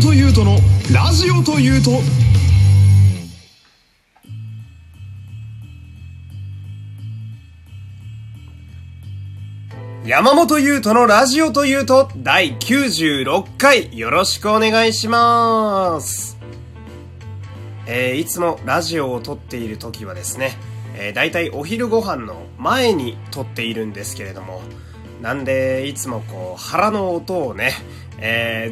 野とゆうとのラジオとゆうと。山本ゆうとのラジオとゆうと第96回よろしくお願いします。いつもラジオを撮っている時はですね、だいたいお昼ご飯の前に撮っているんですけれども、なんでいつもこう腹の音をね、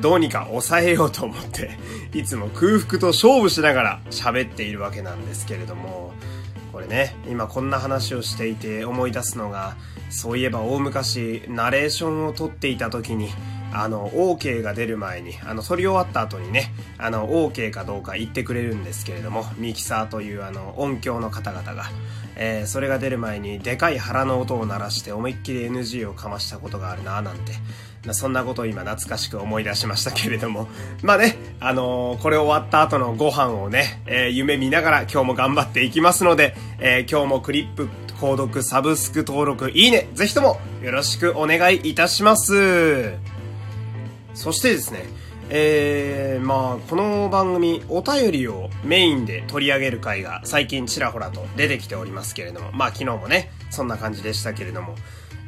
どうにか抑えようと思っていつも空腹と勝負しながら喋っているわけなんですけれども、これね、今こんな話をしていて思い出すのが、そういえば大昔ナレーションを撮っていた時に、OK が出る前に、撮り終わった後にね、OK かどうか言ってくれるんですけれども、ミキサーという音響の方々が、それが出る前にでかい腹の音を鳴らして思いっきり NG をかましたことがあるなぁなんて、そんなことを今懐かしく思い出しましたけれども、まあね、これ終わった後のご飯をね、夢見ながら今日も頑張っていきますので、今日もクリップ、購読、サブスク登録、いいね、ぜひともよろしくお願いいたします。そしてですね、この番組お便りをメインで取り上げる回が最近ちらほらと出てきておりますけれども、昨日もね、そんな感じでしたけれども、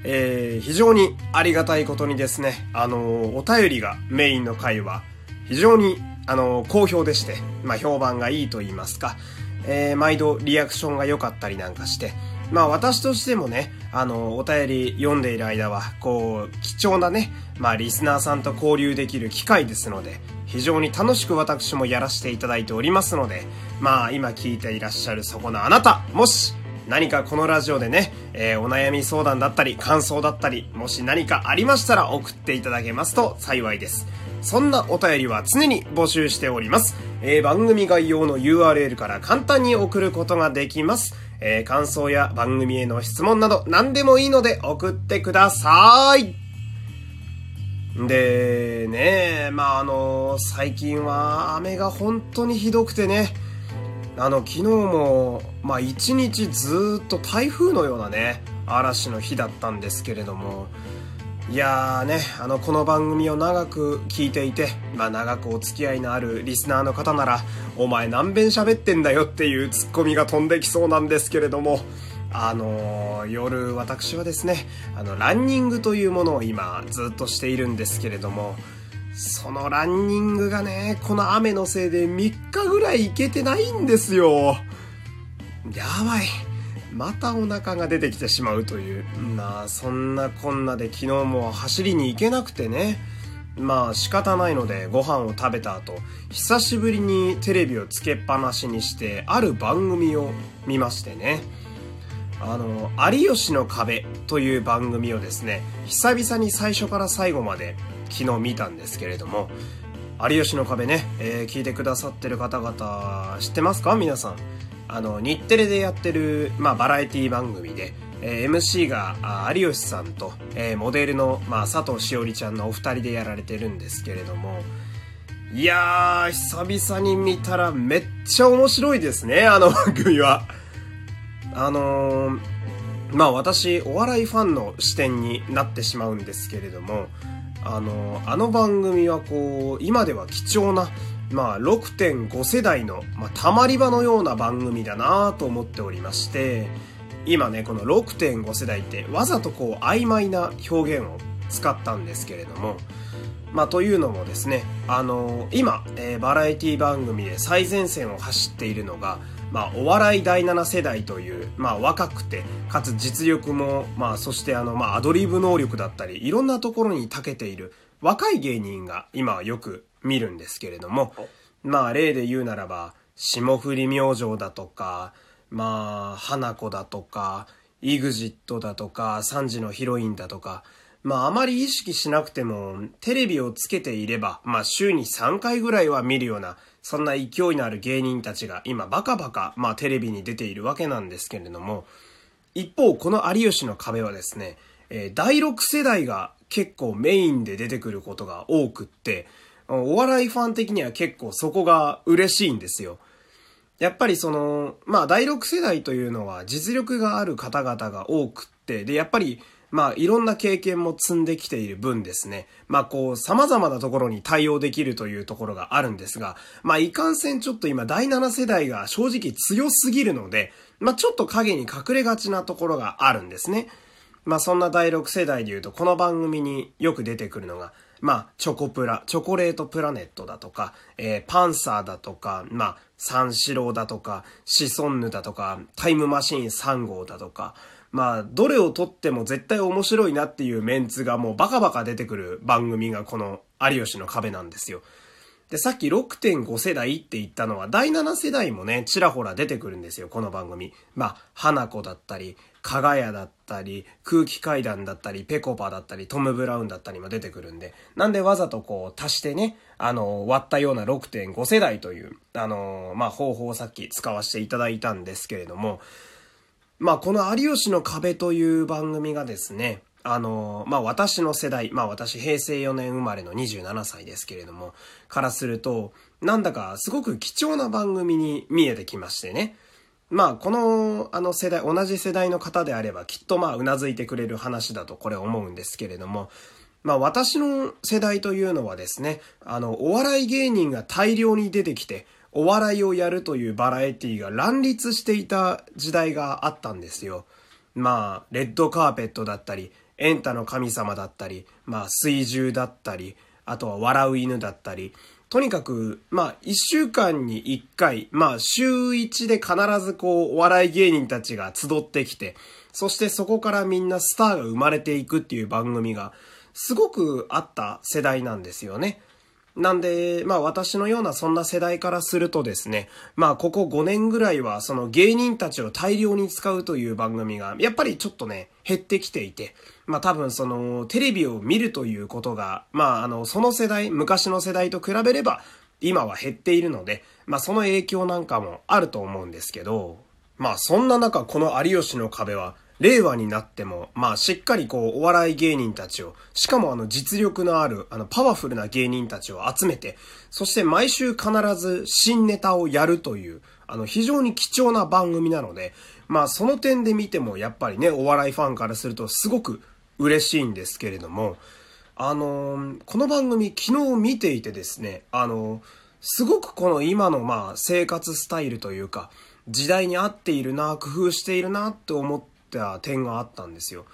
非常にありがたいことにですね、お便りがメインの回は非常に好評でして、評判がいいと言いますか、毎度リアクションが良かったりなんかして、私としてもね、お便り読んでいる間は、こう、貴重なね、リスナーさんと交流できる機会ですので、非常に楽しく私もやらせていただいておりますので、今聞いていらっしゃるそこのあなた、もし、何かこのラジオでね、お悩み相談だったり、感想だったり、もし何かありましたら送っていただけますと幸いです。そんなお便りは常に募集しております。番組概要の URL から簡単に送ることができます。感想や番組への質問など何でもいいので送ってください。でね、最近は雨が本当にひどくてね、昨日も、一日ずっと台風のようなね、嵐の日だったんですけれども、いやーね、この番組を長く聞いていて、長くお付き合いのあるリスナーの方なら、お前何遍喋ってんだよっていうツッコミが飛んできそうなんですけれども、夜私はですね、ランニングというものを今ずっとしているんですけれども、そのランニングがね、この雨のせいで3日ぐらい行けてないんですよ。やばい。またお腹が出てきてしまうという。そんなこんなで昨日も走りに行けなくてね。仕方ないのでご飯を食べた後、久しぶりにテレビをつけっぱなしにして、ある番組を見ましてね。有吉の壁という番組をですね、久々に最初から最後まで昨日見たんですけれども、有吉の壁ね、聞いてくださってる方々知ってますか？皆さん。日テレでやってる、バラエティ番組で、MC が有吉さんと、モデルの、佐藤しおりちゃんのお二人でやられてるんですけれども、いやー、久々に見たらめっちゃ面白いですね、あの番組は。私、お笑いファンの視点になってしまうんですけれども、あの番組はこう、今では貴重な、6.5 世代の、たまり場のような番組だなぁと思っておりまして、今ね、この 6.5 世代ってわざとこう、曖昧な表現を使ったんですけれども、というのもですね、今、バラエティ番組で最前線を走っているのが、お笑い第7世代という、若くて、かつ実力も、そしてアドリブ能力だったり、いろんなところに長けている若い芸人が今よく見るんですけれども、例で言うならば、霜降り明星だとか、花子だとか、EXIT だとか、3時のヒロインだとか、あまり意識しなくても、テレビをつけていれば、週に3回ぐらいは見るような、そんな勢いのある芸人たちが今バカバカ、テレビに出ているわけなんですけれども、一方、この有吉の壁はですね、第6世代が結構メインで出てくることが多くって、お笑いファン的には結構そこが嬉しいんですよ。やっぱり第6世代というのは実力がある方々が多くって、で、やっぱり、まあいろんな経験も積んできている分ですね、まあこう様々なところに対応できるというところがあるんですが、まあいかんせんちょっと今第7世代が正直強すぎるので、まあちょっと影に隠れがちなところがあるんですね。まあそんな第6世代でいうとこの番組によく出てくるのが、まあチョコレートプラネットだとか、パンサーだとか、まあ三四郎だとか、シソンヌだとか、タイムマシーン3号だとか、まあどれを撮っても絶対面白いなっていうメンツがもうバカバカ出てくる番組がこの有吉の壁なんですよ。で、さっき 6.5 世代って言ったのは第7世代もね、ちらほら出てくるんですよ、この番組。まあ、花子だったり、かがやだったり、空気階段だったり、ぺこぱだったり、トム・ブラウンだったりも出てくるんで、なんでわざとこう足してね、割ったような 6.5 世代という、まあ、方法をさっき使わせていただいたんですけれども、まあ、この有吉の壁という番組がですね、まあ、私の世代、まあ、私平成4年生まれの27歳ですけれども、からすると、なんだかすごく貴重な番組に見えてきましてね。まあ、この、世代、同じ世代の方であれば、きっとまあ、うなずいてくれる話だとこれ思うんですけれども、まあ、私の世代というのはですね、お笑い芸人が大量に出てきて、お笑いをやるというバラエティが乱立していた時代があったんですよ。まあ、レッドカーペットだったり、エンタの神様だったり、まあ、水獣だったり、あとは笑う犬だったり、とにかく、まあ、一週間に一回、まあ、週一で必ずこう、お笑い芸人たちが集ってきて、そしてそこからみんなスターが生まれていくっていう番組が、すごくあった世代なんですよね。なんで、まあ私のようなそんな世代からするとですね、まあここ5年ぐらいはその芸人たちを大量に使うという番組がやっぱりちょっとね、減ってきていて、まあ多分そのテレビを見るということが、まあその世代、昔の世代と比べれば今は減っているので、まあその影響なんかもあると思うんですけど、まあそんな中この有吉の壁は、令和になっても、まあしっかりこうお笑い芸人たちを、しかも実力のある、パワフルな芸人たちを集めて、そして毎週必ず新ネタをやるという、非常に貴重な番組なので、まあその点で見てもやっぱりね、お笑いファンからするとすごく嬉しいんですけれども、この番組昨日見ていてですね、すごくこの今のまあ生活スタイルというか、時代に合っているな、工夫しているなって思って、点があったんですよ。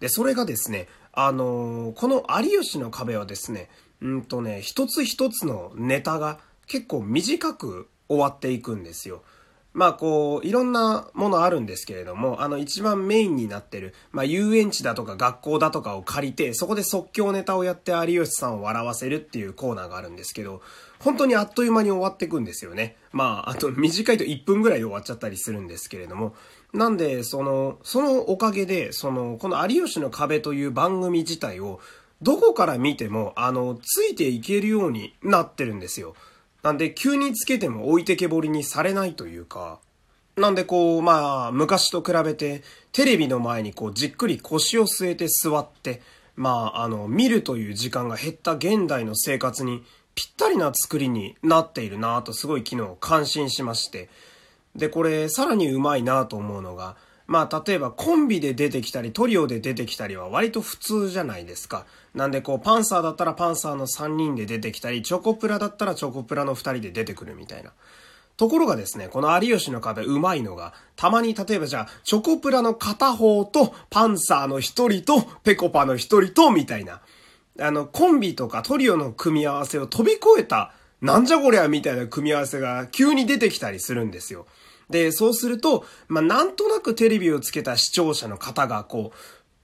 で、それがですね、この有吉の壁はですね、一つ一つのネタが結構短く終わっていくんですよ。まあこう、いろんなものあるんですけれども、一番メインになってる、まあ遊園地だとか学校だとかを借りて、そこで即興ネタをやって有吉さんを笑わせるっていうコーナーがあるんですけど、本当にあっという間に終わっていくんですよね。まあ、短いと1分ぐらいで終わっちゃったりするんですけれども、なんで、そのおかげで、この有吉の壁という番組自体を、どこから見ても、ついていけるようになってるんですよ。なんで、急につけても置いてけぼりにされないというか、なんでこう、まあ、昔と比べて、テレビの前にこう、じっくり腰を据えて座って、まあ、見るという時間が減った現代の生活に、ぴったりな作りになっているなぁとすごい昨日感心しまして。で、これさらにうまいなぁと思うのが、まあ例えばコンビで出てきたりトリオで出てきたりは割と普通じゃないですか。なんでこうパンサーだったらパンサーの3人で出てきたり、チョコプラだったらチョコプラの2人で出てくるみたいな。ところがですね、この有吉の壁うまいのが、たまに例えばじゃあチョコプラの片方とパンサーの1人とペコパの1人とみたいな。コンビとかトリオの組み合わせを飛び越えた、なんじゃこりゃみたいな組み合わせが急に出てきたりするんですよ。で、そうすると、まあ、なんとなくテレビをつけた視聴者の方がこ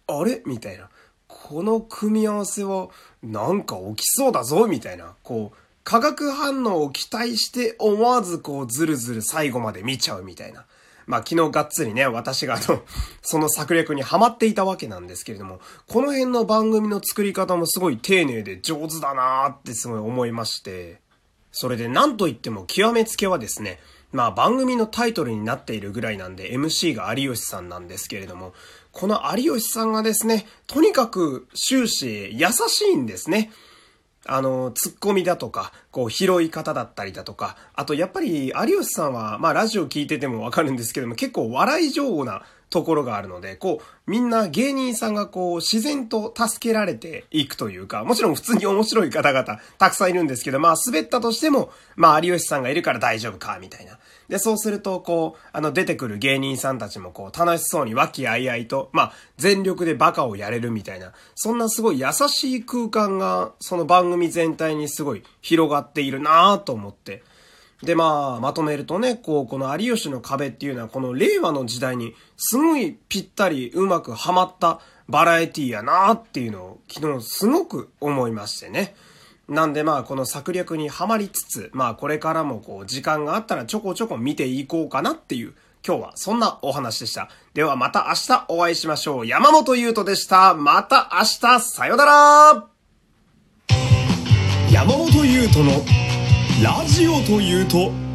う、あれみたいな。この組み合わせは、なんか起きそうだぞみたいな。こう、化学反応を期待して思わずこう、ずるずる最後まで見ちゃうみたいな。まあ、昨日がっつりね、私がその策略にハマっていたわけなんですけれども、この辺の番組の作り方もすごい丁寧で上手だなーってすごい思いまして、それでなんと言っても極めつけはですね、まあ番組のタイトルになっているぐらいなんで MC が有吉さんなんですけれども、この有吉さんがですね、とにかく終始優しいんですね。ツッコミだとか、こう、拾い方だったりだとか、あと、やっぱり、有吉さんは、まあ、ラジオ聞いててもわかるんですけども、結構、笑い上手なところがあるので、こう、みんな芸人さんがこう、自然と助けられていくというか、もちろん普通に面白い方々たくさんいるんですけど、まあ滑ったとしても、まあ有吉さんがいるから大丈夫か、みたいな。で、そうすると、こう、出てくる芸人さんたちもこう、楽しそうに和気あいあいと、まあ、全力でバカをやれるみたいな、そんなすごい優しい空間が、その番組全体にすごい広がっているなぁと思って。で、まあ、まとめるとね、こう、この有吉の壁っていうのは、この令和の時代に、すごいぴったりうまくはまったバラエティやなぁっていうのを、昨日すごく思いましてね。なんでまあこの策略にはまりつつ、まあこれからもこう時間があったらちょこちょこ見ていこうかなっていう、今日はそんなお話でした。ではまた明日お会いしましょう。山本優斗でした。また明日、さよなら。山本優斗のラジオというと